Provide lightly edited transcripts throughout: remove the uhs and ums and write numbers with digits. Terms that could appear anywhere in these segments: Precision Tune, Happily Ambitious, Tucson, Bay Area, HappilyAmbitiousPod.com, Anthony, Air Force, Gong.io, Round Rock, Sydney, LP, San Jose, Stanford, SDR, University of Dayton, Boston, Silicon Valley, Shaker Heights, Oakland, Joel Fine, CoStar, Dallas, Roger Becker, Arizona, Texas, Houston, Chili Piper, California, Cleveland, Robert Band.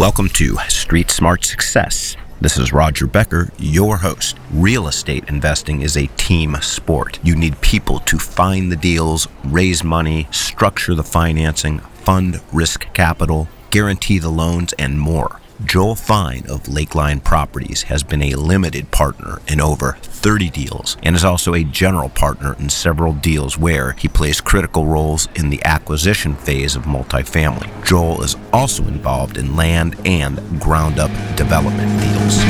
Welcome to Street Smart Success. This is Roger Becker, your host. Real estate investing is a team sport. You need people to find the deals, raise money, structure the financing, fund risk capital, guarantee the loans, and more. Joel Fine of Lakeline Properties has been a limited partner in over 30 deals and is also a general partner in several deals where he plays critical roles in the acquisition phase of multifamily. Joel is also involved in land and ground-up development deals.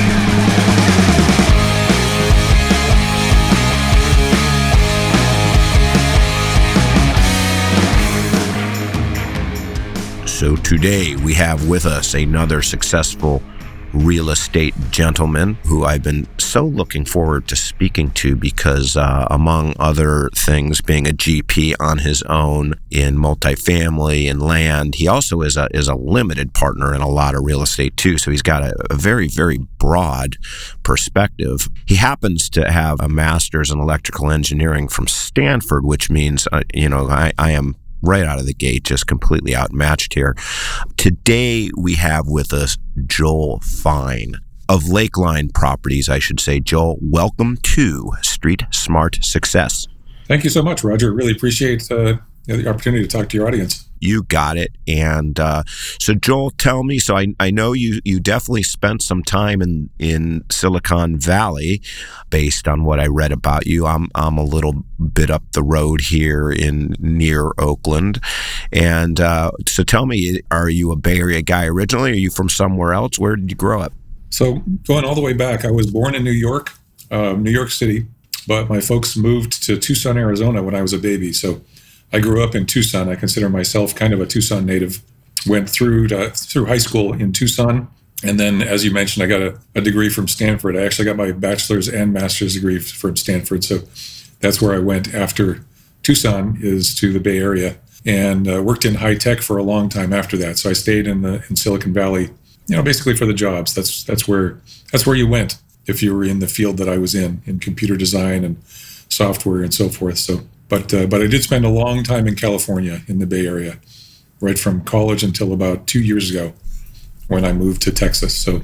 So today we have with us another successful real estate gentleman who I've been so looking forward to speaking to because among other things, being a GP on his own in multifamily and land, he also is a limited partner in a lot of real estate too. So he's got a very, very broad perspective. He happens to have a master's in electrical engineering from Stanford, which means, I am right out of the gate, just completely outmatched here. Today, we have with us Joel Fine of Lakeline Properties, I should say. Joel, welcome to Street Smart Success. Thank you so much, Roger. Really appreciate the opportunity to talk to your audience. You got it. And so Joel, tell me, so I know you definitely spent some time in Silicon Valley based on what I read about you. I'm a little bit up the road here near Oakland. And so tell me, are you a Bay Area guy originally? Are you from somewhere else? Where did you grow up? So going all the way back, I was born in New York City, but my folks moved to Tucson, Arizona when I was a baby. So I grew up in Tucson. I consider myself kind of a Tucson native. Went through high school in Tucson. And then, as you mentioned, I got a degree from Stanford. I actually got my bachelor's and master's degree from Stanford. So that's where I went after Tucson, is to the Bay Area, and worked in high tech for a long time after that. So I stayed in Silicon Valley, basically for the jobs. That's where you went if you were in the field that I was in computer design and software and so forth. So. But I did spend a long time in California, in the Bay Area, right from college until about 2 years ago when I moved to Texas. So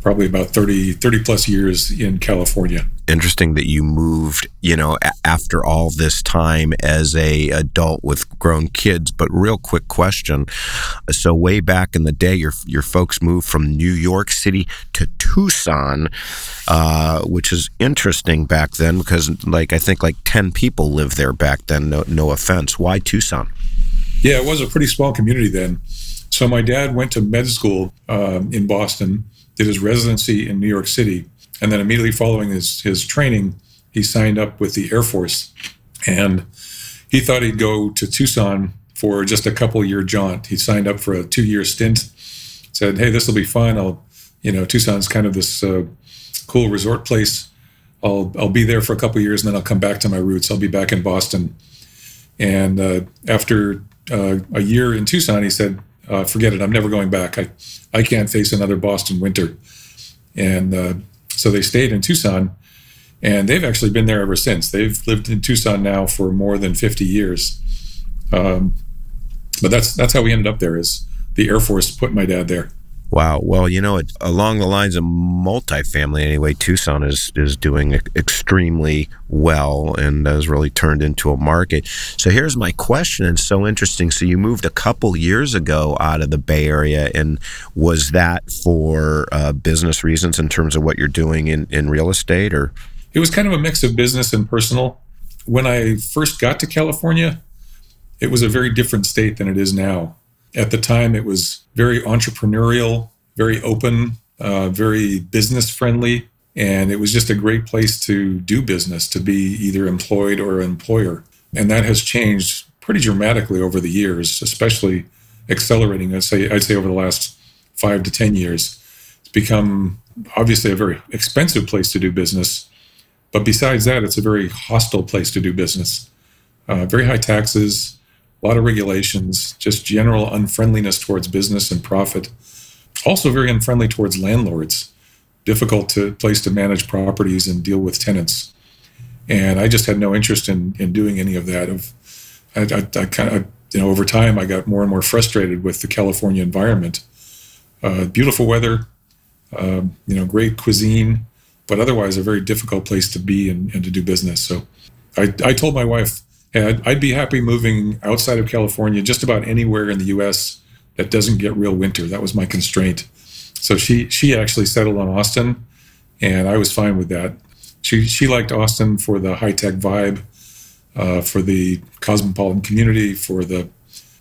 probably about 30 plus years in California. Interesting that you moved, after all this time as an adult with grown kids. But real quick question. So way back in the day, your folks moved from New York City to Tucson, which is interesting back then because I think 10 people lived there back then. No offense. Why Tucson? Yeah, it was a pretty small community then. So my dad went to med school in Boston, did his residency in New York City. And then immediately following his training, he signed up with the Air Force, and he thought he'd go to Tucson for just a couple-year jaunt. He signed up for a 2-year stint, said, "Hey, this will be fun. Tucson's kind of this cool resort place. I'll be there for a couple years, and then I'll come back to my roots. I'll be back in Boston." And after a year in Tucson, he said, "Forget it. I'm never going back. I can't face another Boston winter." And so they stayed in Tucson, and they've actually been there ever since. They've lived in Tucson now for more than 50 years. But that's how we ended up there, is the Air Force put my dad there. Wow. Well, along the lines of multifamily anyway, Tucson is doing extremely well and has really turned into a market. So here's my question. It's so interesting. So you moved a couple years ago out of the Bay Area, and was that for business reasons in terms of what you're doing in real estate? Or it was kind of a mix of business and personal. When I first got to California, it was a very different state than it is now. At the time, it was very entrepreneurial, very open, very business-friendly, and it was just a great place to do business, to be either employed or employer. And that has changed pretty dramatically over the years, especially accelerating, I'd say over the last 5 to 10 years. It's become, obviously, a very expensive place to do business, but besides that, it's a very hostile place to do business. Very high taxes, a lot of regulations, just general unfriendliness towards business and profit. Also very unfriendly towards landlords. Difficult place to manage properties and deal with tenants. And I just had no interest in doing any of that. Over time, I got more and more frustrated with the California environment. beautiful weather, great cuisine, but otherwise a very difficult place to be and to do business. So I told my wife, hey, I'd be happy moving outside of California, just about anywhere in the U.S. that doesn't get real winter. That was my constraint. So she actually settled on Austin, and I was fine with that. She liked Austin for the high-tech vibe, for the cosmopolitan community, for the,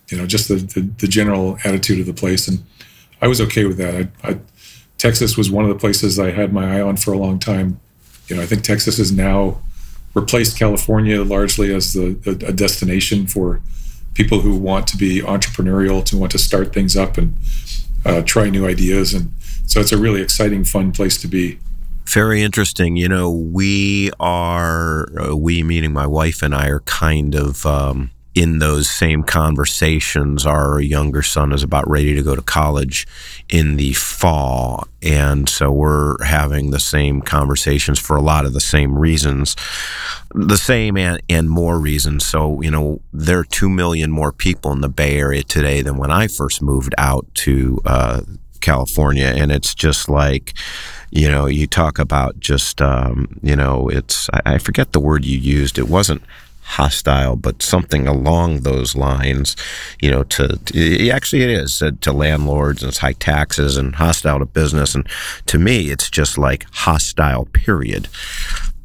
just the general attitude of the place. And I was okay with that. Texas was one of the places I had my eye on for a long time. I think Texas has now replaced California largely as a destination for people who want to be entrepreneurial, to want to start things up and try new ideas. And so it's a really exciting, fun place to be. Very interesting. We meaning my wife and I, are kind of in those same conversations. Our younger son is about ready to go to college in the fall. And so we're having the same conversations for a lot of the same reasons, the same and more reasons. So, there are 2 million more people in the Bay Area today than when I first moved out to California. And it's just like, you talk about just, it's, I forget the word you used. It wasn't hostile, but something along those lines, it is to landlords, and it's high taxes and hostile to business. And to me, it's just like hostile, period.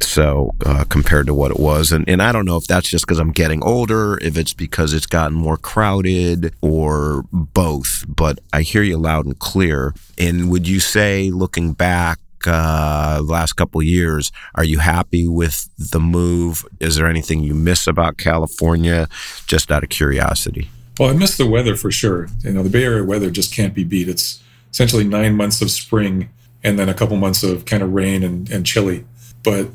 So compared to what it was. And I don't know if that's just because I'm getting older, if it's because it's gotten more crowded, or both, but I hear you loud and clear. And would you say, looking back, the last couple of years, are you happy with the move? Is there anything you miss about California? Just out of curiosity. Well, I miss the weather for sure. The Bay Area weather just can't be beat. It's essentially 9 months of spring and then a couple months of kind of rain and chilly. But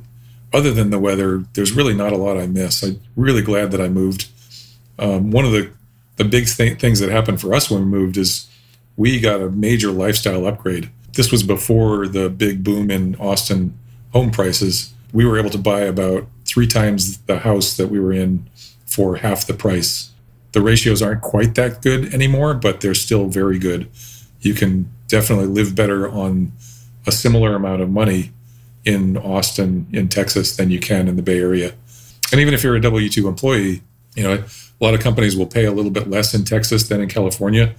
other than the weather, there's really not a lot I miss. I'm really glad that I moved. One of the big things that happened for us when we moved is we got a major lifestyle upgrade. This was before the big boom in Austin home prices. We were able to buy about 3 times the house that we were in for half the price. The ratios aren't quite that good anymore, but they're still very good. You can definitely live better on a similar amount of money in Austin, in Texas, than you can in the Bay Area. And even if you're a W-2 employee, a lot of companies will pay a little bit less in Texas than in California.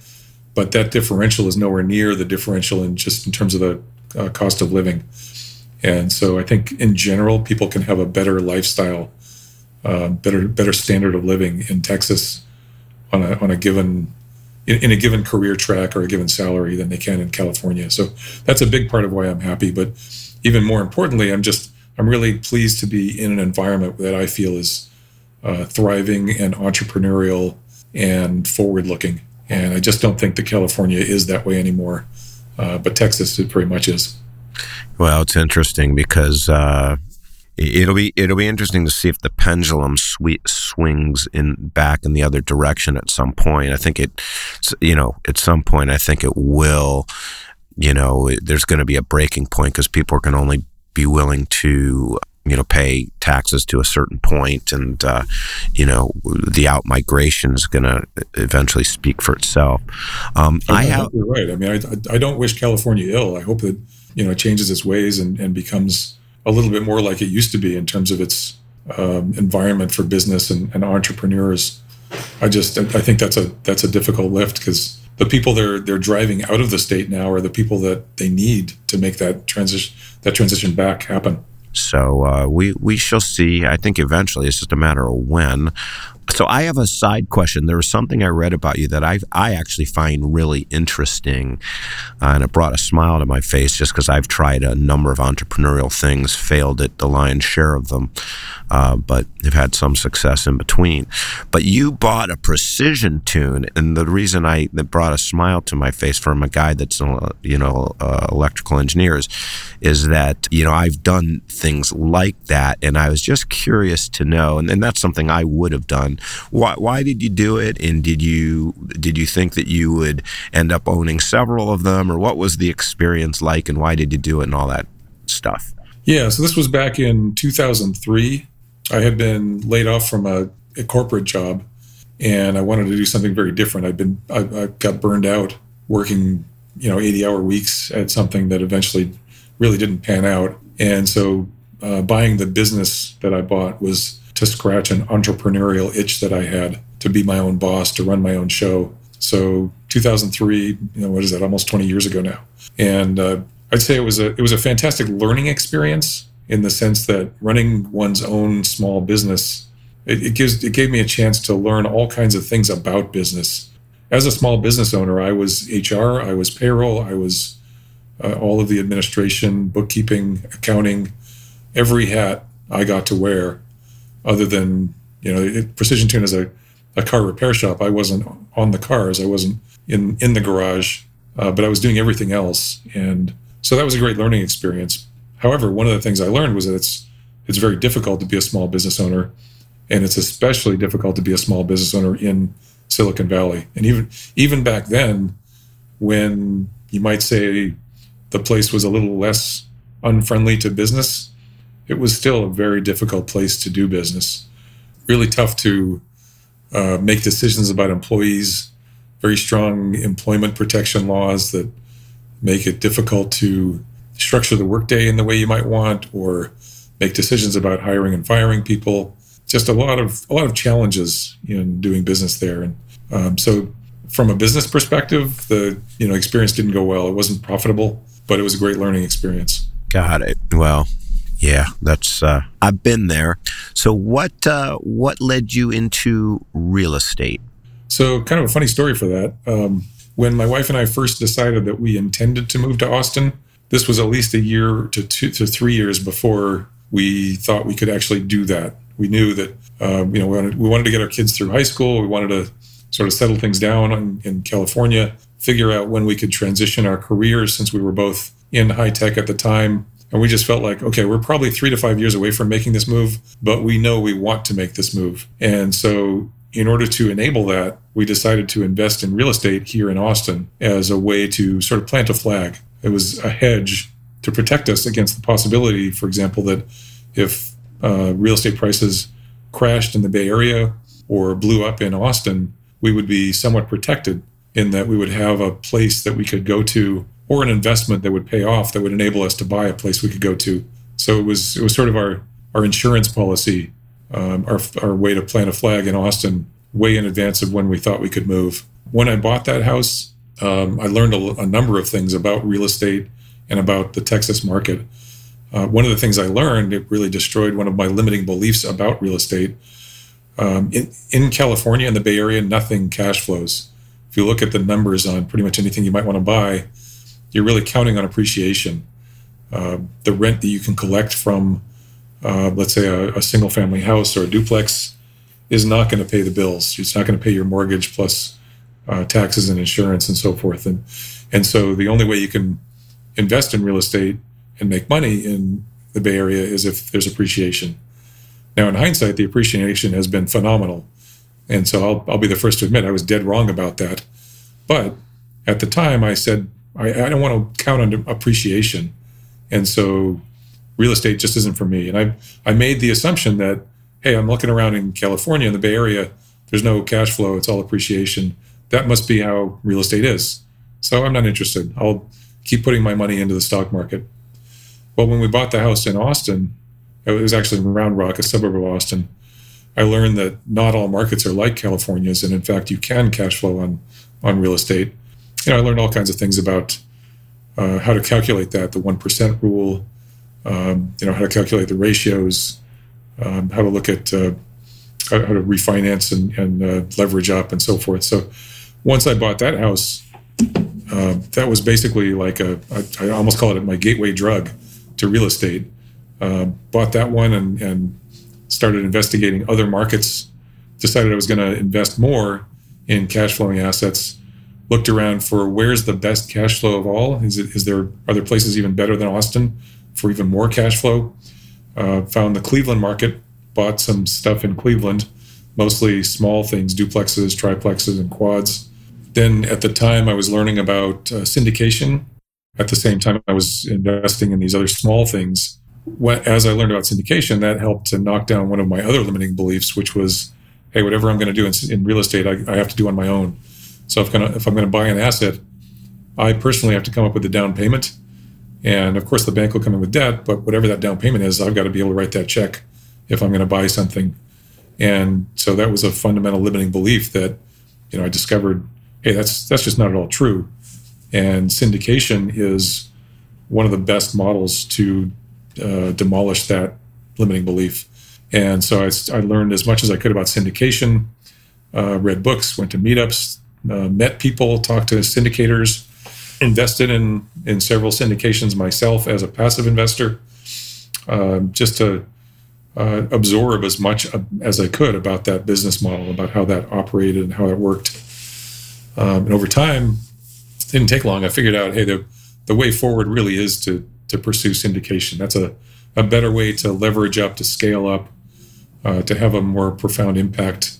But that differential is nowhere near the differential in terms of the cost of living. And so I think in general, people can have a better lifestyle, better standard of living in Texas in a given career track or a given salary than they can in California. So that's a big part of why I'm happy. But even more importantly, I'm really pleased to be in an environment that I feel is thriving and entrepreneurial and forward-looking. And I just don't think that California is that way anymore. But Texas, it pretty much is. Well, it's interesting because it'll be interesting to see if the pendulum swings back in the other direction at some point. I think it will. There's going to be a breaking point because people can only be willing to pay taxes to a certain point, and the out migration is going to eventually speak for itself. I hope you're right. I mean, I don't wish California ill. I hope that it changes its ways and becomes a little bit more like it used to be in terms of its environment for business and entrepreneurs. I think that's a difficult lift because the people they're driving out of the state now are the people that they need to make that transition back happen. So we shall see. I think eventually it's just a matter of when. So I have a side question. There was something I read about you that I actually find really interesting, and it brought a smile to my face just because I've tried a number of entrepreneurial things, failed at the lion's share of them, but have had some success in between. But you bought a Precision Tune, and the reason that brought a smile to my face from a guy that's electrical engineers is that I've done things like that, and I was just curious to know, and that's something I would have done. Why did you do it? And did you think that you would end up owning several of them, or what was the experience like, and why did you do it and all that stuff? Yeah. So this was back in 2003. I had been laid off from a corporate job, and I wanted to do something very different. I got burned out working 80-hour weeks at something that eventually really didn't pan out. And so buying the business that I bought was to scratch an entrepreneurial itch that I had, to be my own boss, to run my own show. So 2003, what is that? Almost 20 years ago now. And I'd say it was a fantastic learning experience, in the sense that running one's own small business, it gave me a chance to learn all kinds of things about business. As a small business owner, I was HR, I was payroll, I was all of the administration, bookkeeping, accounting, every hat I got to wear. Other than, Precision Tune is a car repair shop. I wasn't on the cars. I wasn't in the garage, but I was doing everything else. And so that was a great learning experience. However, one of the things I learned was that it's very difficult to be a small business owner, and it's especially difficult to be a small business owner in Silicon Valley. And even back then, when you might say the place was a little less unfriendly to business, it was still a very difficult place to do business. Really tough to make decisions about employees, very strong employment protection laws that make it difficult to structure the workday in the way you might want, or make decisions about hiring and firing people. Just a lot of challenges in doing business there. And so from a business perspective, the experience didn't go well. It wasn't profitable, but it was a great learning experience. Got it. Well, yeah, that's I've been there. So what led you into real estate? So kind of a funny story for that. When my wife and I first decided that we intended to move to Austin, this was at least a year to 2 to 3 years before we thought we could actually do that. We knew that we wanted to get our kids through high school. We wanted to sort of settle things down in California, figure out when we could transition our careers, since we were both in high tech at the time. And we just felt like, okay, we're probably 3 to 5 years away from making this move, but we know we want to make this move. And so in order to enable that, we decided to invest in real estate here in Austin as a way to sort of plant a flag. It was a hedge to protect us against the possibility, for example, that if real estate prices crashed in the Bay Area or blew up in Austin, we would be somewhat protected in that we would have a place that we could go to, or an investment that would pay off that would enable us to buy a place we could go to. So it was sort of our insurance policy, our way to plant a flag in Austin way in advance of when we thought we could move. When I bought that house, I learned a number of things about real estate and about the Texas market. One of the things I learned, it really destroyed one of my limiting beliefs about real estate. In California, in the Bay Area, nothing cash flows. If you look at the numbers on pretty much anything you might want to buy, you're really counting on appreciation. The rent that you can collect from, let's say, a single-family house or a duplex is not going to pay the bills. It's not going to pay your mortgage plus taxes and insurance and so forth. And so the only way you can invest in real estate and make money in the Bay Area is if there's appreciation. Now, in hindsight, the appreciation has been phenomenal. And so I'll be the first to admit I was dead wrong about that. But at the time, I said, I don't want to count on appreciation. And so real estate just isn't for me. And I made the assumption that, hey, I'm looking around in California, in the Bay Area, there's no cash flow, it's all appreciation. That must be how real estate is. So I'm not interested. I'll keep putting my money into the stock market. Well, when we bought the house in Austin, it was actually in Round Rock, a suburb of Austin, I learned that not all markets are like California's. And in fact, you can cash flow on real estate. I learned all kinds of things about how to calculate that, the 1% rule, how to calculate the ratios, how to look at how to refinance and leverage up and so forth. So once I bought that house, that was basically like I almost call it my gateway drug to real estate. Bought that one and started investigating other markets, decided I was going to invest more in cash flowing assets, looked around for where's the best cash flow of all. Are there places even better than Austin for even more cash flow? Found the Cleveland market, bought some stuff in Cleveland, mostly small things, duplexes, triplexes, and quads. Then at the time I was learning about syndication. At the same time I was investing in these other small things. As I learned about syndication, that helped to knock down one of my other limiting beliefs, which was, hey, whatever I'm going to do in real estate, I have to do on my own. So if I'm going to buy an asset, I personally have to come up with a down payment. And of course, the bank will come in with debt, but whatever that down payment is, I've got to be able to write that check if I'm going to buy something. And so that was a fundamental limiting belief that, you know, I discovered, hey, that's just not at all true. And syndication is one of the best models to demolish that limiting belief. And so I learned as much as I could about syndication, read books, went to meetups, met people, talked to syndicators, invested in several syndications myself as a passive investor, just to absorb as much as I could about that business model, about how that operated and how it worked. And over time, it didn't take long. I figured out, hey, the way forward really is to pursue syndication. That's a better way to leverage up, to scale up, to have a more profound impact.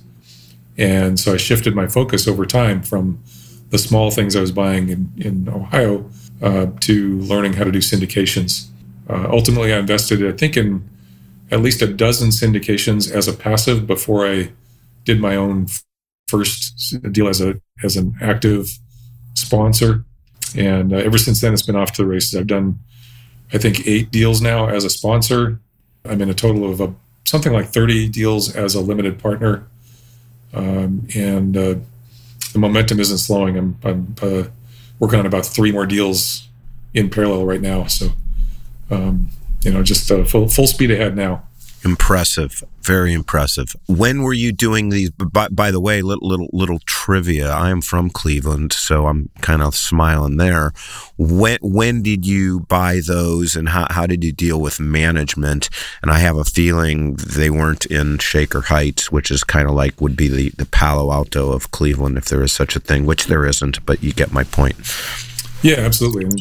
And so I shifted my focus over time from the small things I was buying in Ohio to learning how to do syndications. Ultimately, I invested, I think, in at least a dozen syndications as a passive before I did my own first deal as an active sponsor. And ever since then, it's been off to the races. I've done, I think, 8 deals now as a sponsor. I'm in a total of something like 30 deals as a limited partner. The momentum isn't slowing. I'm working on about 3 more deals in parallel right now. So, just full speed ahead now. Impressive. Very impressive. When were you doing these? By the way, little trivia. I am from Cleveland, so I'm kind of smiling there. When did you buy those, and how did you deal with management? And I have a feeling they weren't in Shaker Heights, which is kind of like would be the Palo Alto of Cleveland, if there is such a thing, which there isn't, but you get my point. Yeah, absolutely.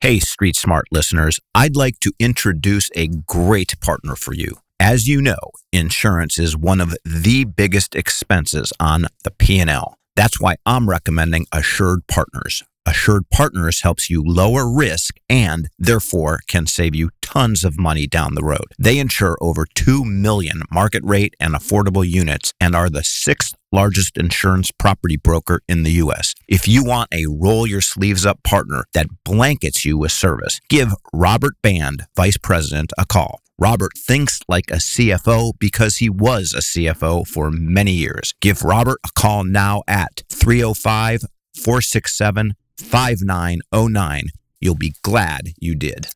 Hey, Street Smart listeners, I'd like to introduce a great partner for you. As you know, insurance is one of the biggest expenses on the P&L. That's why I'm recommending Assured Partners. Assured Partners helps you lower risk and therefore can save you tons of money down the road. They insure over 2 million market rate and affordable units and are the 6th largest insurance property broker in the U.S. If you want a roll-your-sleeves-up partner that blankets you with service, give Robert Band, Vice President, a call. Robert thinks like a CFO because he was a CFO for many years. Give Robert a call now at 305-467-5909. You'll be glad you did.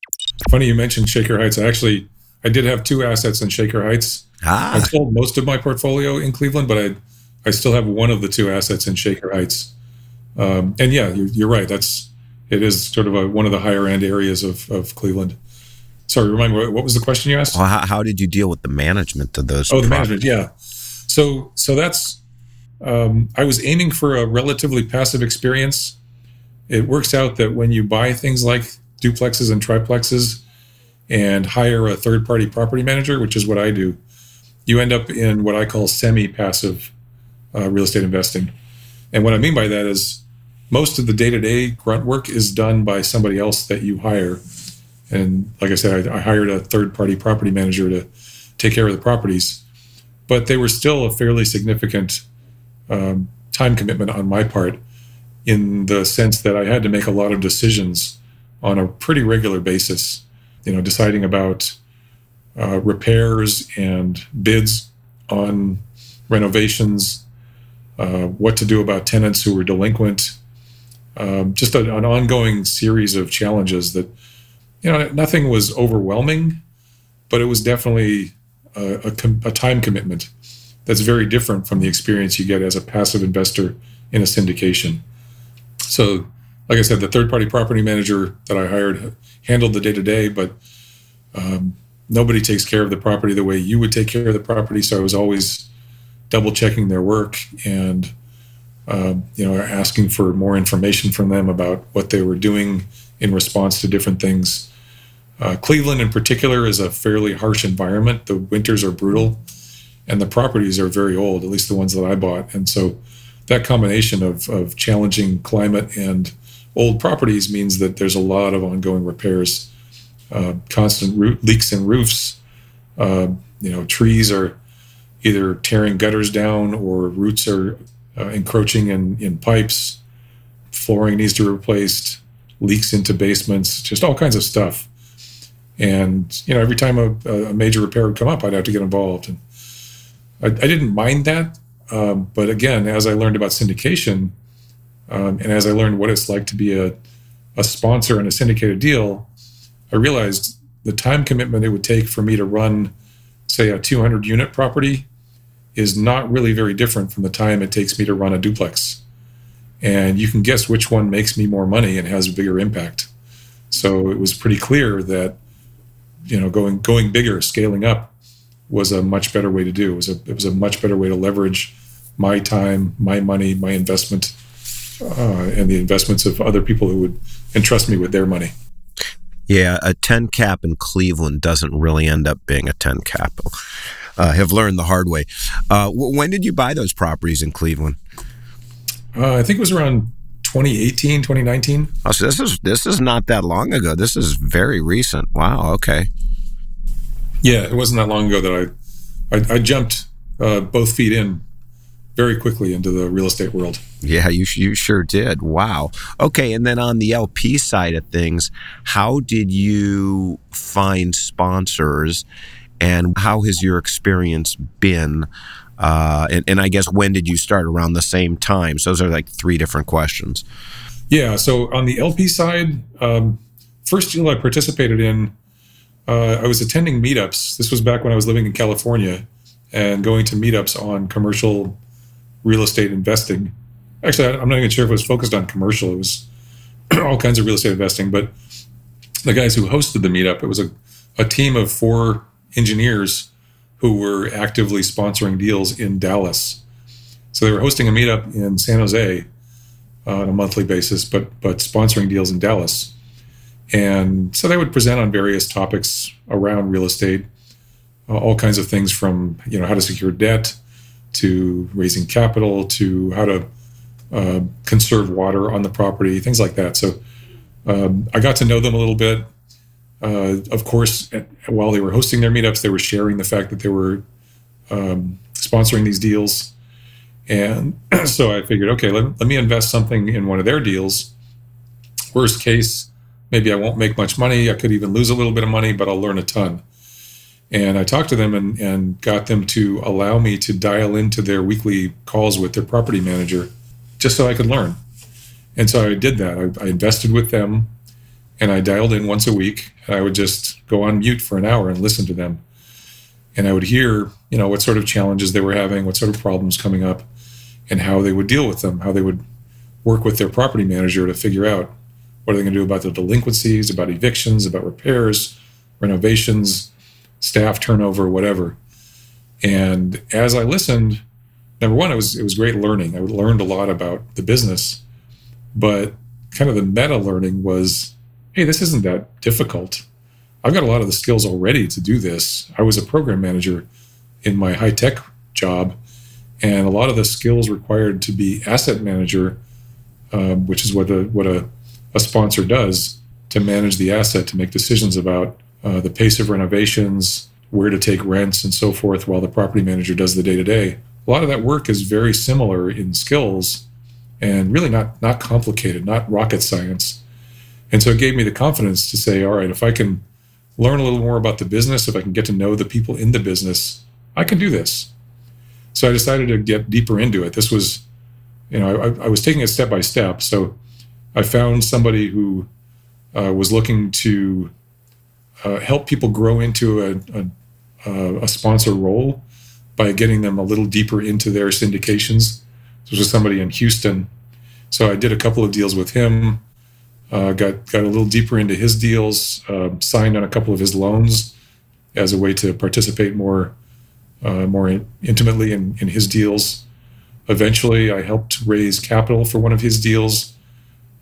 Funny you mentioned Shaker Heights. I did have 2 assets in Shaker Heights. I sold most of my portfolio in Cleveland, but I still have one of the 2 assets in Shaker Heights. And yeah, you're right. It is sort of one of the higher end areas of Cleveland. Sorry, remind me, what was the question you asked? Well, how did you deal with the management of those? Oh, the management, yeah. So that's, I was aiming for a relatively passive experience. It works out that when you buy things like duplexes and triplexes and hire a third-party property manager, which is what I do, you end up in what I call semi-passive real estate investing. And what I mean by that is most of the day-to-day grunt work is done by somebody else that you hire. And like I said, I hired a third-party property manager to take care of the properties, but they were still a fairly significant time commitment on my part in the sense that I had to make a lot of decisions on a pretty regular basis, deciding about repairs and bids on renovations, what to do about tenants who were delinquent, just an ongoing series of challenges that nothing was overwhelming, but it was definitely a time commitment that's very different from the experience you get as a passive investor in a syndication. So, like I said, the third-party property manager that I hired handled the day-to-day, but nobody takes care of the property the way you would take care of the property. So I was always double-checking their work and asking for more information from them about what they were doing in response to different things. Cleveland in particular is a fairly harsh environment. The winters are brutal and the properties are very old, at least the ones that I bought. And so that combination of challenging climate and old properties means that there's a lot of ongoing repairs, constant leaks in roofs. Trees are either tearing gutters down or roots are encroaching in pipes. flooring needs to be replaced, leaks into basements, just all kinds of stuff. And, you know, every time a major repair would come up, I'd have to get involved. And I didn't mind that. But again, as I learned about syndication, and as I learned what it's like to be a sponsor in a syndicated deal, I realized the time commitment it would take for me to run, say, a 200-unit property is not really very different from the time it takes me to run a duplex. And you can guess which one makes me more money and has a bigger impact. So it was pretty clear that, you know, going bigger, scaling up, was a much better way to do. It was a much better way to leverage my time, my money, my investment, and the investments of other people who would entrust me with their money. Yeah, a 10 cap in Cleveland doesn't really end up being a 10 cap. I have learned the hard way. When did you buy those properties in Cleveland? I think it was around 2018, 2019. Oh, so this is not that long ago. This is very recent. Wow. Okay. Yeah, it wasn't that long ago that I jumped both feet in very quickly into the real estate world. Yeah, you sure did. Wow. Okay, and then on the LP side of things, how did you find sponsors, and how has your experience been? And I guess, when did you start? Around the same time? So those are like three different questions. Yeah, so on the LP side, first deal I participated in, I was attending meetups. This was back when I was living in California and going to meetups on commercial real estate investing. Actually, I'm not even sure if it was focused on commercial. It was all kinds of real estate investing. But the guys who hosted the meetup, it was a team of 4 engineers who were actively sponsoring deals in Dallas. So they were hosting a meetup in San Jose on a monthly basis, but sponsoring deals in Dallas. And so they would present on various topics around real estate, all kinds of things from, you know, how to secure debt, to raising capital, to how to conserve water on the property, things like that. So I got to know them a little bit. Of course, while they were hosting their meetups, they were sharing the fact that they were sponsoring these deals. And so I figured, okay, let me invest something in one of their deals. Worst case, maybe I won't make much money. I could even lose a little bit of money, but I'll learn a ton. And I talked to them and got them to allow me to dial into their weekly calls with their property manager just so I could learn. And so I did that. I invested with them. And I dialed in once a week, and I would just go on mute for an hour and listen to them. And I would hear, you know, what sort of challenges they were having, what sort of problems coming up, and how they would deal with them, how they would work with their property manager to figure out what are they going to do about their delinquencies, about evictions, about repairs, renovations, staff turnover, whatever. And as I listened, number one, it was great learning. I learned a lot about the business, but kind of the meta learning was, hey, this isn't that difficult. I've got a lot of the skills already to do this. I was a program manager in my high-tech job, and a lot of the skills required to be asset manager, which is what a sponsor does to manage the asset, to make decisions about the pace of renovations, where to take rents, and so forth, while the property manager does the day-to-day. A lot of that work is very similar in skills and really not complicated, not rocket science. And so it gave me the confidence to say, all right, if I can learn a little more about the business, if I can get to know the people in the business, I can do this. So I decided to get deeper into it. This was, you know, I was taking it step by step. So I found somebody who was looking to help people grow into a sponsor role by getting them a little deeper into their syndications. This was somebody in Houston. So I did a couple of deals with him. Got a little deeper into his deals, signed on a couple of his loans as a way to participate more intimately in his deals. Eventually, I helped raise capital for one of his deals.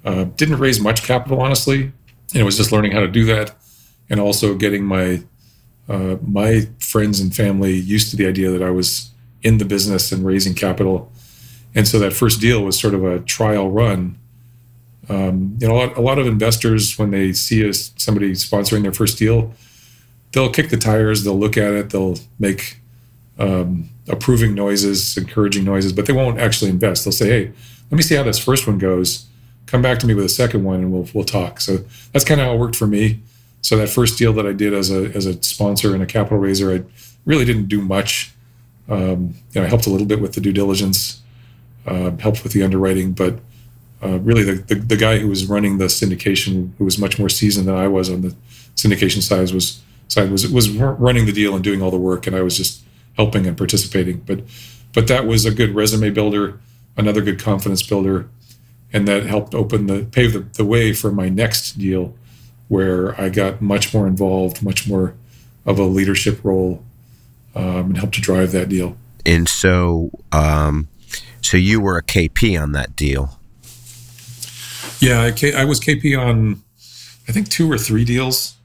Didn't raise much capital, honestly, and it was just learning how to do that, and also getting my friends and family used to the idea that I was in the business and raising capital. And so that first deal was sort of a trial run. You know, a lot of investors, when they see somebody sponsoring their first deal, they'll kick the tires, they'll look at it, they'll make approving noises, encouraging noises, but they won't actually invest. They'll say, hey, let me see how this first one goes, come back to me with a second one and we'll talk. So that's kind of how it worked for me. So that first deal that I did as a sponsor and a capital raiser, I really didn't do much. I helped a little bit with the due diligence, helped with the underwriting, but really the guy who was running the syndication, who was much more seasoned than I was on the syndication side, was running the deal and doing all the work, and I was just helping and participating. But that was a good resume builder, another good confidence builder, and that helped pave the way for my next deal, where I got much more involved, much more of a leadership role, and helped to drive that deal. And so you were a KP on that deal. Yeah, I was KP on, I think, 2 or 3 deals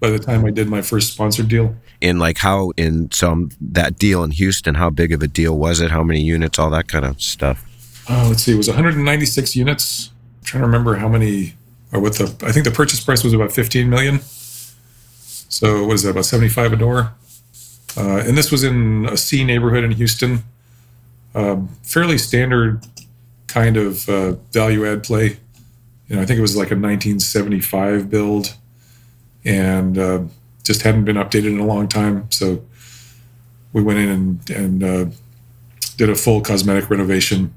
by the time I did my first sponsored deal. And that deal in Houston, how big of a deal was it? How many units, all that kind of stuff? Let's see, it was 196 units. I'm trying to remember how many, or what I think the purchase price was about $15 million. So what is that, about $75 a door? And this was in a C neighborhood in Houston. Fairly standard kind of value add play. I think it was like a 1975 build, and just hadn't been updated in a long time. So we went in and did a full cosmetic renovation.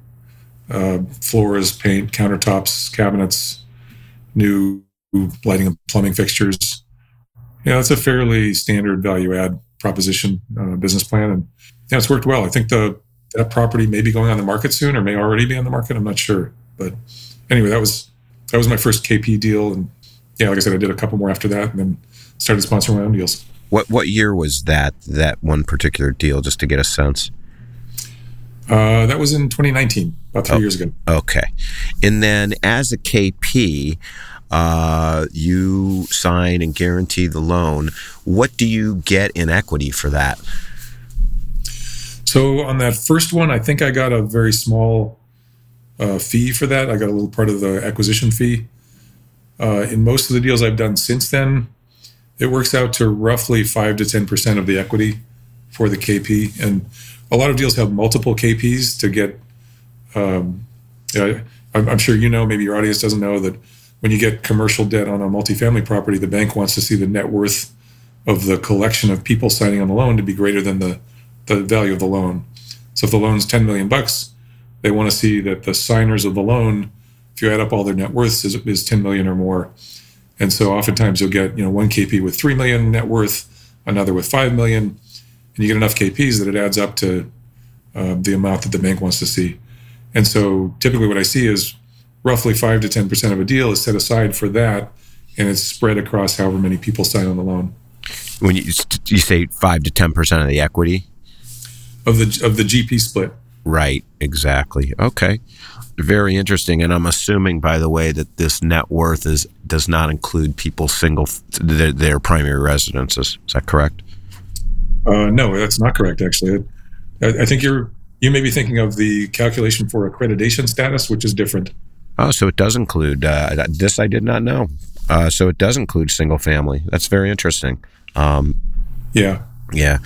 Floors, paint, countertops, cabinets, new lighting and plumbing fixtures. It's a fairly standard value add proposition, business plan. And it's worked well. I think that property may be going on the market soon, or may already be on the market. I'm not sure. But anyway, that was my first KP deal. And like I said, I did a couple more after that, and then started sponsoring my own deals. What year was that one particular deal, just to get a sense? That was in 2019, about 3 years ago. Okay. And then as a KP, you sign and guarantee the loan. What do you get in equity for that? So on that first one, I think I got a very small fee for that. I got a little part of the acquisition fee. In most of the deals I've done since then, it works out to roughly 5 to 10% of the equity for the KP. And a lot of deals have multiple KPs to get, I'm sure maybe your audience doesn't know that when you get commercial debt on a multifamily property, the bank wants to see the net worth of the collection of people signing on the loan to be greater than the value of the loan. So if the loan's $10 million, they want to see that the signers of the loan, if you add up all their net worths, is $10 million or more. And so oftentimes you'll get, one KP with $3 million net worth, another with $5 million. And you get enough KPs that it adds up to the amount that the bank wants to see. And so typically what I see is roughly 5 to 10% of a deal is set aside for that, and it's spread across however many people sign on the loan. When you say 5 to 10% of the equity? Of the GP split. Right, exactly. Okay. Very interesting. And I'm assuming, by the way, that this net worth does not include people's their primary residences. Is that correct? No, that's not correct, actually. I think you may be thinking of the calculation for accreditation status, which is different. Oh, so it does include, this I did not know. So it does include single family. That's very interesting. Yeah. Yeah.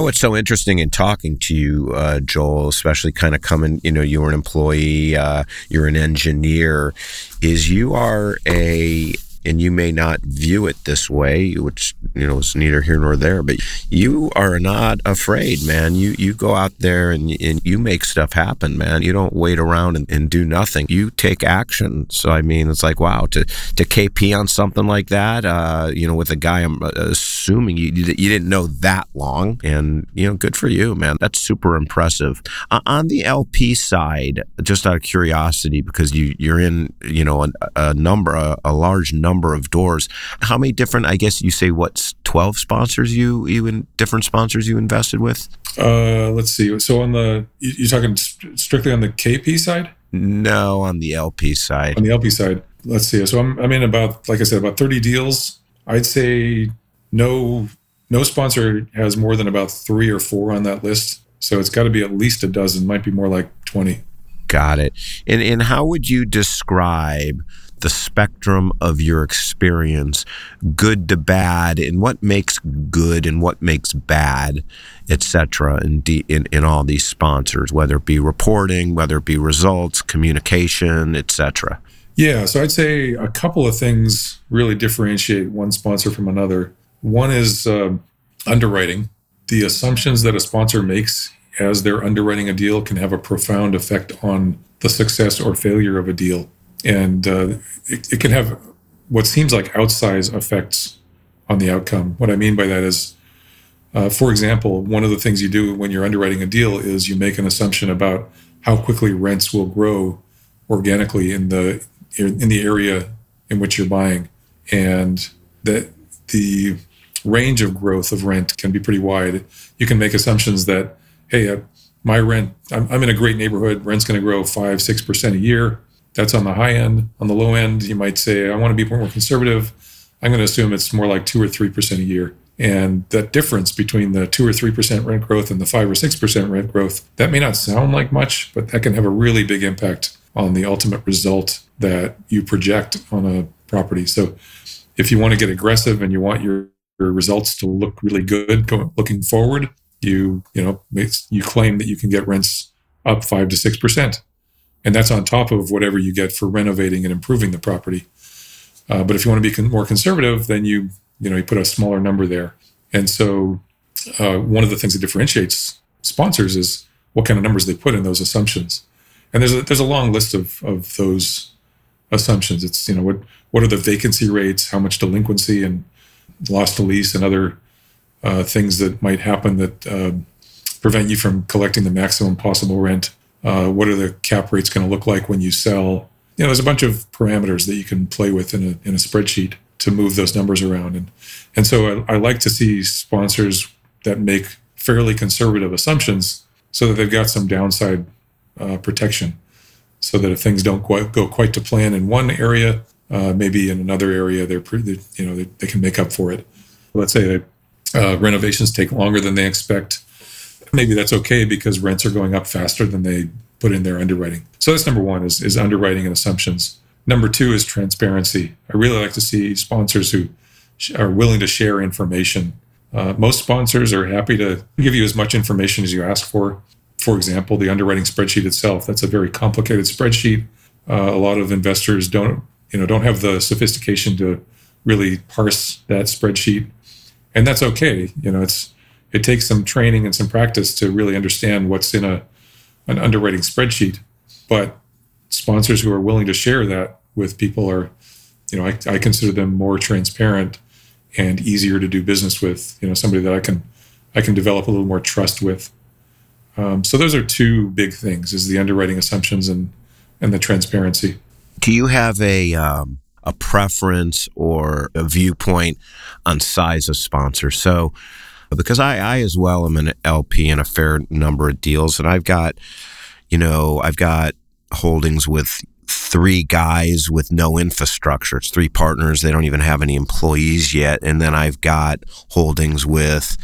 What's so interesting in talking to you, Joel, especially kind of coming, you were an employee, you're an engineer, is you are and you may not view it this way, which, is neither here nor there, but you are not afraid, man. You go out there and you make stuff happen, man. You don't wait around and do nothing. You take action. So, it's like, wow, to KP on something like that, with a guy, I'm assuming you didn't know that long. And, good for you, man. That's super impressive. On the LP side, just out of curiosity, because you're in, a large number of doors. How many different, I guess you say, what's 12 sponsors different sponsors you invested with? Let's see. So on you're talking strictly on the KP side? No, on the LP side. On the LP side. Let's see. So I'm in about, like I said, about 30 deals. I'd say no sponsor has more than about 3 or 4 on that list. So it's got to be at least a dozen, might be more like 20. Got it. And how would you describe the spectrum of your experience, good to bad, and what makes good and what makes bad, et cetera, in all these sponsors, whether it be reporting, whether it be results, communication, et cetera? Yeah, so I'd say a couple of things really differentiate one sponsor from another. One is underwriting. The assumptions that a sponsor makes as they're underwriting a deal can have a profound effect on the success or failure of a deal. And it can have what seems like outsized effects on the outcome. What I mean by that is, for example, one of the things you do when you're underwriting a deal is you make an assumption about how quickly rents will grow organically in the area in which you're buying, and that the range of growth of rent can be pretty wide. You can make assumptions that, hey, my rent, I'm in a great neighborhood, rent's going to grow 5, 6% a year. That's on the high end. On the low end, you might say, I want to be more conservative. I'm going to assume it's more like 2 or 3% a year. And that difference between the 2 or 3% rent growth and the 5 or 6% rent growth, that may not sound like much, but that can have a really big impact on the ultimate result that you project on a property. So if you want to get aggressive and you want your results to look really good looking forward, you claim that you can get rents up 5 to 6%. And that's on top of whatever you get for renovating and improving the property. But if you want to be more conservative, then you put a smaller number there. And so one of the things that differentiates sponsors is what kind of numbers they put in those assumptions. And there's a long list of those assumptions. It's, what are the vacancy rates, how much delinquency and loss to lease and other things that might happen that prevent you from collecting the maximum possible rent. What are the cap rates going to look like when you sell? There's a bunch of parameters that you can play with in a spreadsheet to move those numbers around. And so I like to see sponsors that make fairly conservative assumptions so that they've got some downside protection, so that if things don't go quite to plan in one area, maybe in another area, they can make up for it. Let's say renovations take longer than they expect. Maybe that's okay because rents are going up faster than they put in their underwriting. So that's number one is underwriting and assumptions. Number two is transparency. I really like to see sponsors who are willing to share information. Most sponsors are happy to give you as much information as you ask for. For example, the underwriting spreadsheet itself, that's a very complicated spreadsheet. A lot of investors don't have the sophistication to really parse that spreadsheet. And that's okay. It takes some training and some practice to really understand what's in an underwriting spreadsheet. But sponsors who are willing to share that with people are, I consider them more transparent and easier to do business with, somebody that I can develop a little more trust with. So those are two big things, is the underwriting assumptions and the transparency. Do you have a preference or a viewpoint on size of sponsor? So because I as well am an LP in a fair number of deals, and I've got holdings with 3 guys with no infrastructure. It's 3 partners. They don't even have any employees yet. And then I've got holdings with,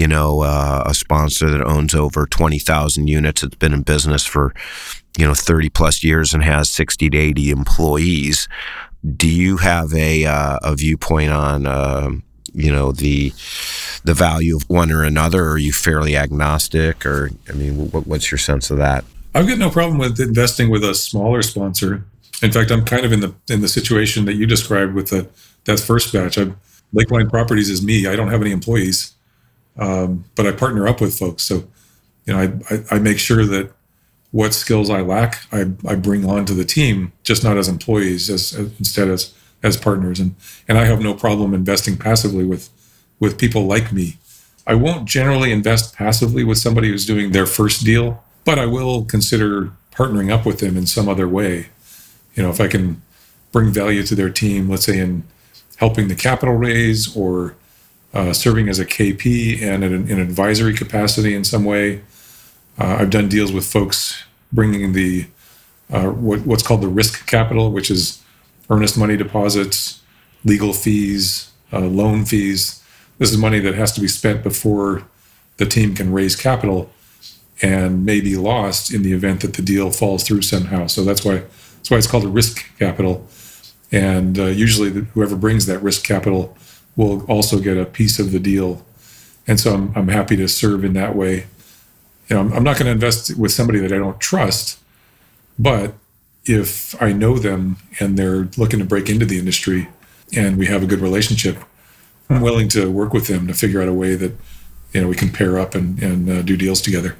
a sponsor that owns over 20,000 units. It's been in business for, 30 plus years and has 60 to 80 employees. Do you have a viewpoint on, the value of one or another? Or are you fairly agnostic? Or, what's your sense of that? I've got no problem with investing with a smaller sponsor. In fact, I'm kind of in the situation that you described with that first batch. Lakeline Properties is me. I don't have any employees, but I partner up with folks. So, I make sure that what skills I lack, I bring on to the team, just not as employees, instead as partners. And I have no problem investing passively with people like me. I won't generally invest passively with somebody who's doing their first deal, but I will consider partnering up with them in some other way. If I can bring value to their team, let's say in helping the capital raise or serving as a KP and in an advisory capacity in some way. I've done deals with folks bringing the what's called the risk capital, which is earnest money deposits, legal fees, loan fees. This is money that has to be spent before the team can raise capital, and may be lost in the event that the deal falls through somehow. So that's why it's called a risk capital. And usually whoever brings that risk capital will also get a piece of the deal. And so I'm happy to serve in that way. I'm not going to invest with somebody that I don't trust, but if I know them and they're looking to break into the industry and we have a good relationship, I'm willing to work with them to figure out a way that, you know, we can pair up and do deals together.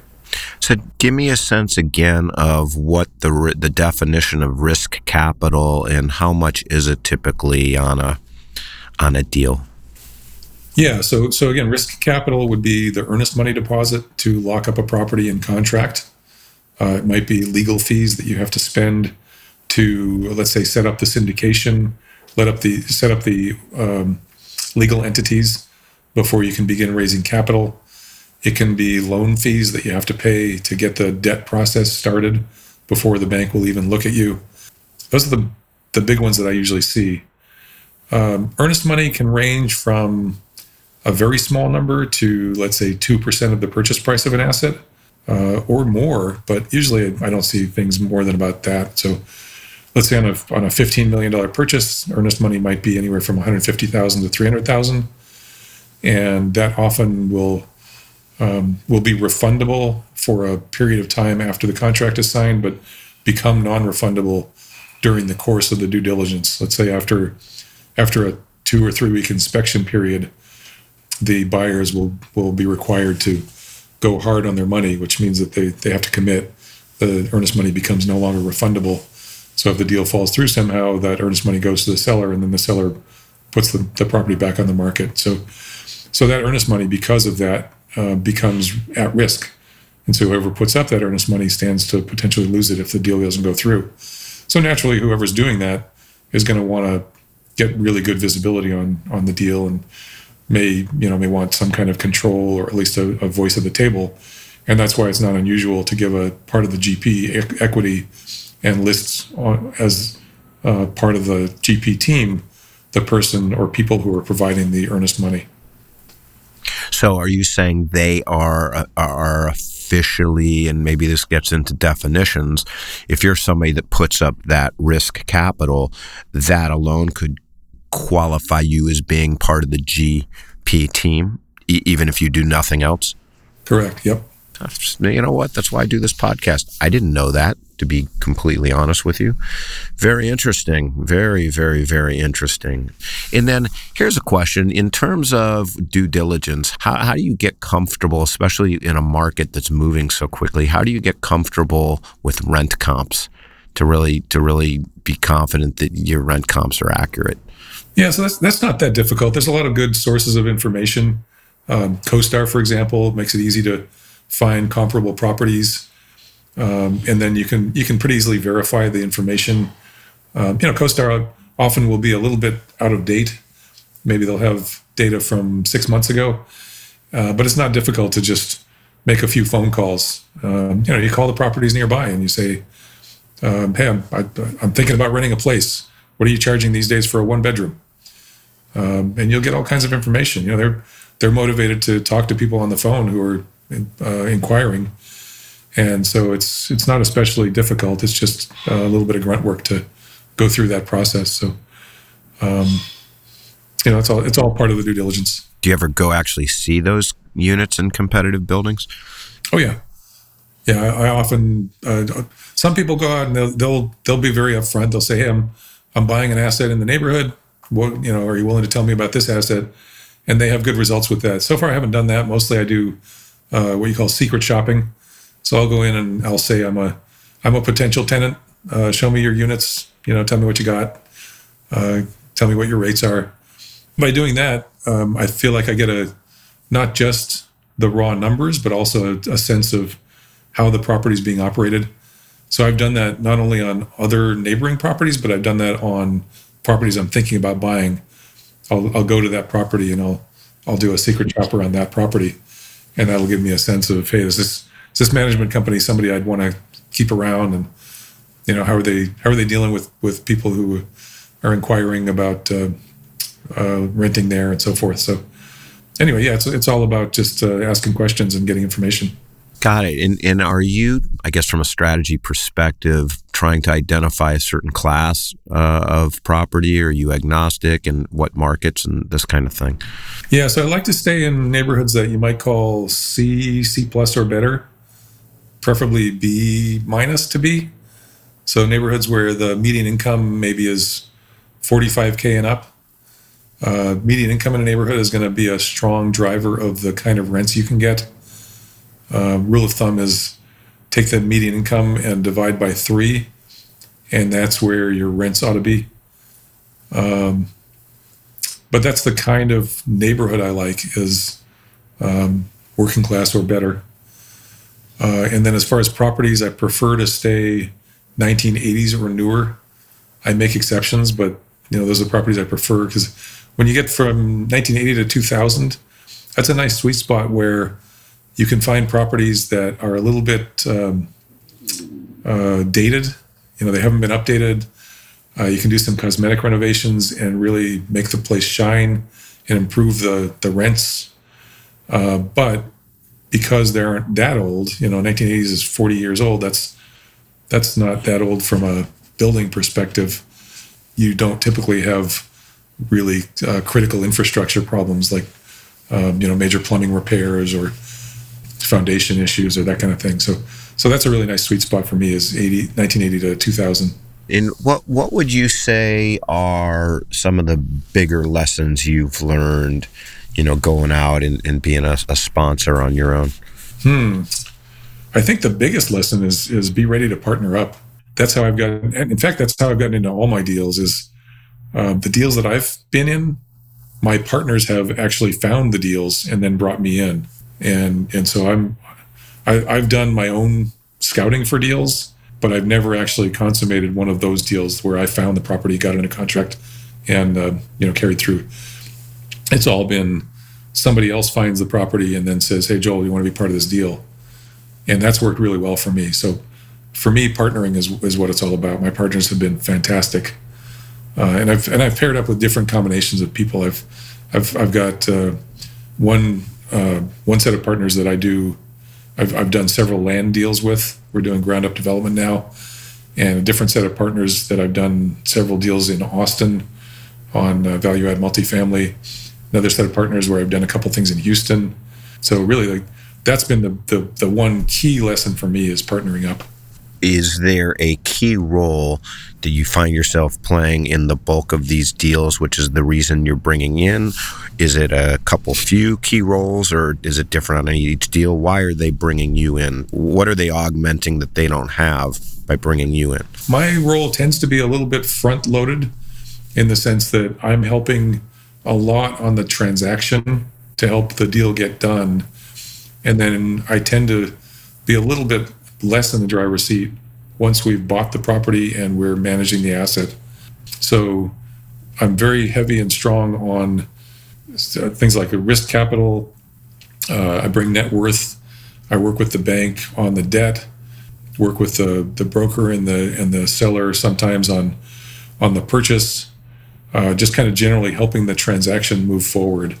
So give me a sense again of what the definition of risk capital and how much is it typically on a deal? Yeah, so again, risk capital would be the earnest money deposit to lock up a property in contract. It might be legal fees that you have to spend to, let's say, set up the syndication, set up the legal entities before you can begin raising capital. It can be loan fees that you have to pay to get the debt process started before the bank will even look at you. Those are the big ones that I usually see. Earnest money can range from a very small number to, let's say, 2% of the purchase price of an asset or more, but usually I don't see things more than about that. So let's say on a $15 million purchase, earnest money might be anywhere from $150,000 to $300,000, and that often will be refundable for a period of time after the contract is signed, but become non-refundable during the course of the due diligence. Let's say after a 2 or 3 week inspection period, the buyers will be required to go hard on their money, which means that they have to commit. The earnest money becomes no longer refundable. So if the deal falls through somehow, that earnest money goes to the seller, and then the seller puts the property back on the market. So that earnest money, because of that, becomes at risk. And so whoever puts up that earnest money stands to potentially lose it if the deal doesn't go through. So naturally, whoever's doing that is going to want to get really good visibility on the deal, and may want some kind of control, or at least a voice at the table. And that's why it's not unusual to give a part of the GP equity and lists as part of the GP team the person or people who are providing the earnest money. So are you saying they are officially, and maybe this gets into definitions, if you're somebody that puts up that risk capital, that alone could qualify you as being part of the GP team, even if you do nothing else? Correct, yep. You know what? That's why I do this podcast. I didn't know that, to be completely honest with you. Very interesting. Very, very, very interesting. And then here's a question. In terms of due diligence, how do you get comfortable, especially in a market that's moving so quickly, how do you get comfortable with rent comps to really be confident that your rent comps are accurate? Yeah, so that's not that difficult. There's a lot of good sources of information. CoStar, for example, makes it easy to find comparable properties, and then you can pretty easily verify the information. CoStar often will be a little bit out of date. Maybe they'll have data from 6 months ago, but it's not difficult to just make a few phone calls. You call the properties nearby and you say, "Hey, I'm thinking about renting a place. What are you charging these days for a one bedroom?" And you'll get all kinds of information. They're motivated to talk to people on the phone who are inquiring, and so it's not especially difficult. It's just a little bit of grunt work to go through that process. So, it's all part of the due diligence. Do you ever go actually see those units in competitive buildings? Oh yeah. I often some people go out and they'll be very upfront. They'll say, "Hey, I'm buying an asset in the neighborhood. What are you willing to tell me about this asset?" And they have good results with that. So far, I haven't done that. Mostly, I do what you call secret shopping. So I'll go in and I'll say, I'm a potential tenant. Show me your units. Tell me what you got. Tell me what your rates are. By doing that, I feel like I get not just the raw numbers, but also a sense of how the property is being operated. So I've done that not only on other neighboring properties, but I've done that on properties I'm thinking about buying. I'll go to that property and I'll do a secret shopper on that property. And that'll give me a sense of, hey, is this management company somebody I'd want to keep around, and how are they dealing with people who are inquiring about renting there and so forth. So anyway, yeah, it's all about just asking questions and getting information. Got it. And are you, I guess, from a strategy perspective, trying to identify a certain class of property? Or are you agnostic, and what markets and this kind of thing? Yeah, so I like to stay in neighborhoods that you might call C plus or better, preferably B minus to B. So neighborhoods where the median income maybe is 45K and up, median income in a neighborhood is going to be a strong driver of the kind of rents you can get. Rule of thumb is take the median income and divide by 3, and that's where your rents ought to be. But that's the kind of neighborhood I like, is working class or better. And then as far as properties, I prefer to stay 1980s or newer. I make exceptions, but you know, those are the properties I prefer, because when you get from 1980 to 2000, that's a nice sweet spot where you can find properties that are a little bit dated. You know, they haven't been updated. You can do some cosmetic renovations and really make the place shine and improve the rents. But because they aren't that old, you know, 1980s is 40 years old. That's not that old from a building perspective. You don't typically have really critical infrastructure problems like, you know, major plumbing repairs or foundation issues or that kind of thing. So that's a really nice sweet spot for me, is 1980 to 2000. And what would you say are some of the bigger lessons you've learned, you know, going out and being a sponsor on your own? I think the biggest lesson is be ready to partner up. That's how I've gotten, and in fact, that's how I've gotten into all my deals, is the deals that I've been in, my partners have actually found the deals and then brought me in. And so I've done my own scouting for deals, but I've never actually consummated one of those deals where I found the property, got into contract, and you know, carried through. It's all been somebody else finds the property and then says, "Hey, Joel, you want to be part of this deal?" And that's worked really well for me. So for me, partnering is what it's all about. My partners have been fantastic, and I've paired up with different combinations of people. I've got one set of partners that I do. I've done several land deals with. We're doing ground up development now, and a different set of partners that I've done several deals in Austin on value add multifamily. Another set of partners where I've done a couple things in Houston. So really, like, that's been the one key lesson for me, is partnering up. Is there a key role that you find yourself playing in the bulk of these deals, which is the reason you're bringing in? Is it a couple few key roles, or is it different on each deal? Why are they bringing you in? What are they augmenting that they don't have by bringing you in? My role tends to be a little bit front-loaded, in the sense that I'm helping a lot on the transaction to help the deal get done. And then I tend to be a little bit less in the driver's seat once we've bought the property and we're managing the asset. So I'm very heavy and strong on things like risk capital. I bring net worth. I work with the bank on the debt, work with the broker and the seller sometimes on the purchase, just kind of generally helping the transaction move forward.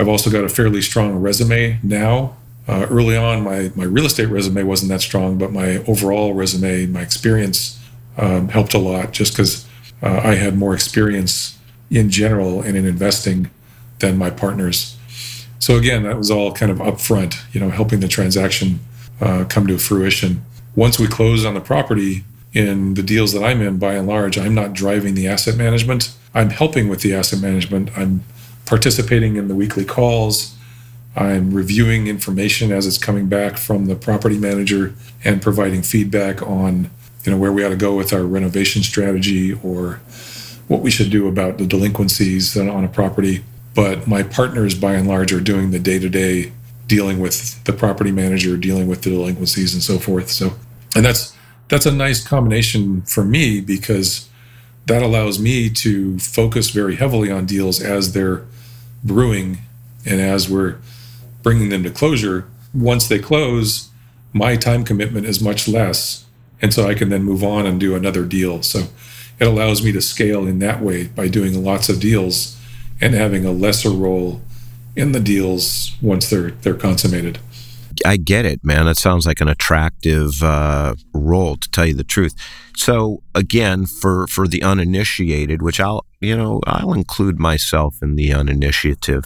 I've also got a fairly strong resume now. Early on, my real estate resume wasn't that strong, but my overall resume, my experience helped a lot, just because I had more experience in general and in investing than my partners. So again, that was all kind of upfront, you know, helping the transaction come to fruition. Once we close on the property, in the deals that I'm in, by and large, I'm not driving the asset management. I'm helping with the asset management. I'm participating in the weekly calls. I'm reviewing information as it's coming back from the property manager and providing feedback on, you know, where we ought to go with our renovation strategy or what we should do about the delinquencies on a property. But my partners, by and large, are doing the day-to-day dealing with the property manager, dealing with the delinquencies and so forth. So, and that's a nice combination for me, because that allows me to focus very heavily on deals as they're brewing and as we're bringing them to closure. Once they close, my time commitment is much less, and so I can then move on and do another deal. So it allows me to scale in that way, by doing lots of deals and having a lesser role in the deals once they're consummated. I get it, man. That sounds like an attractive role, to tell you the truth. So again, for the uninitiated, which I'll include myself in the uninitiative.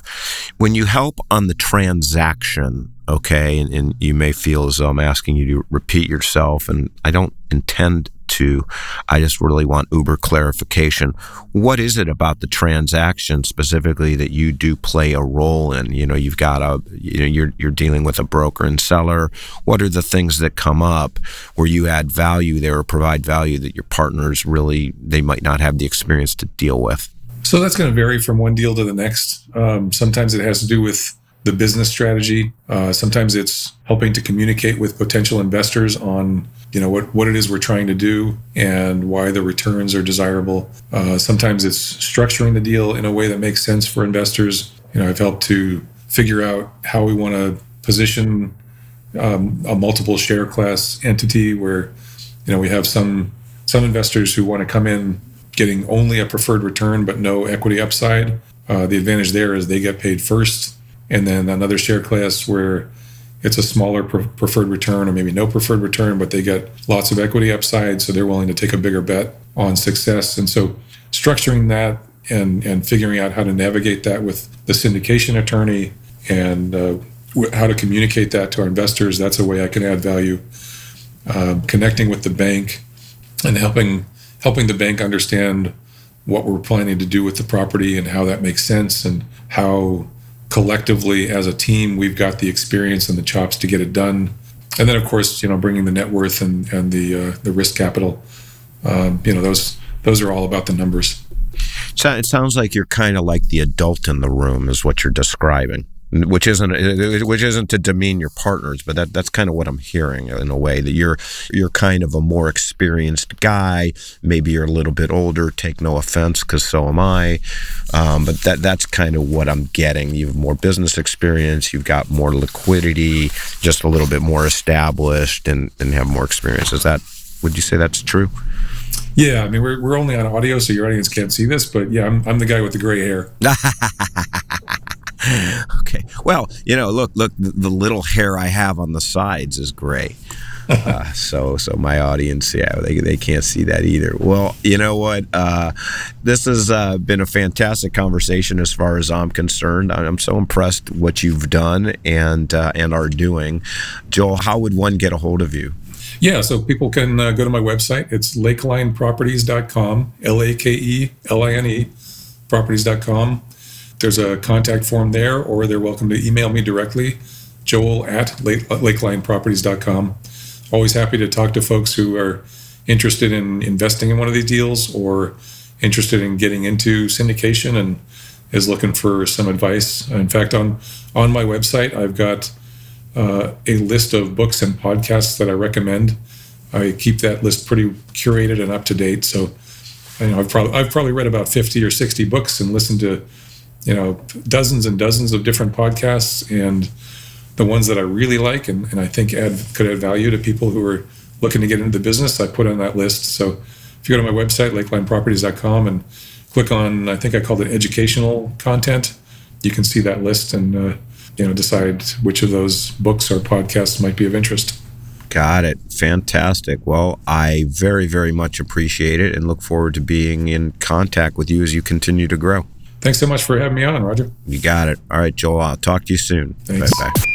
When you help on the transaction, okay, and you may feel as though I'm asking you to repeat yourself, and I don't intend to, I just really want uber clarification. What is it about the transaction specifically that you do play a role in? You know, you've got a, you know, you're dealing with a broker and seller. What are the things that come up where you add value there or provide value that your partners really, they might not have the experience to deal with? So that's going to vary from one deal to the next. Sometimes it has to do with the business strategy. Sometimes it's helping to communicate with potential investors on, you know, what it is we're trying to do and why the returns are desirable. Sometimes it's structuring the deal in a way that makes sense for investors. You know, I've helped to figure out how we want to position a multiple share class entity where, you know, we have some investors who want to come in getting only a preferred return but no equity upside. The advantage there is they get paid first. And then another share class where it's a smaller preferred return or maybe no preferred return, but they get lots of equity upside, so they're willing to take a bigger bet on success. And so structuring that and figuring out how to navigate that with the syndication attorney and how to communicate that to our investors, that's a way I can add value. Connecting with the bank and helping the bank understand what we're planning to do with the property and how that makes sense and how collectively as a team we've got the experience and the chops to get it done. And then of course, you know, bringing the net worth and the risk capital, you know, those are all about the numbers. So it sounds like you're kind of like the adult in the room is what you're describing, which isn't to demean your partners, but that's kind of what I'm hearing in a way, that you're kind of a more experienced guy. Maybe you're a little bit older, take no offense, because so am I. But that's kind of what I'm getting. You have more business experience, you've got more liquidity, just a little bit more established and have more experience. Would you say that's true? Yeah, I mean, we're only on audio, so your audience can't see this, but yeah, I'm the guy with the gray hair. Okay. Well, you know, look, the little hair I have on the sides is gray. So my audience, yeah, they can't see that either. Well, you know what? This has been a fantastic conversation as far as I'm concerned. I'm so impressed what you've done and are doing. Joel, how would one get a hold of you? Yeah, so people can go to my website. It's lakelineproperties.com, LAKELINE, properties.com. There's a contact form there, or they're welcome to email me directly, joel@lakelineproperties.com. Always happy to talk to folks who are interested in investing in one of these deals or interested in getting into syndication and is looking for some advice. In fact, on my website, I've got a list of books and podcasts that I recommend. I keep that list pretty curated and up to date. So, you know, I've probably read about 50 or 60 books and listened to, you know, dozens and dozens of different podcasts, and the ones that I really like and I think could add value to people who are looking to get into the business, I put on that list. So if you go to my website, lakelineproperties.com, and click on, I think I called it educational content, you can see that list and, you know, decide which of those books or podcasts might be of interest. Got it. Fantastic. Well, I very, very much appreciate it and look forward to being in contact with you as you continue to grow. Thanks so much for having me on, Roger. You got it. All right, Joel, I'll talk to you soon. Thanks. Bye-bye.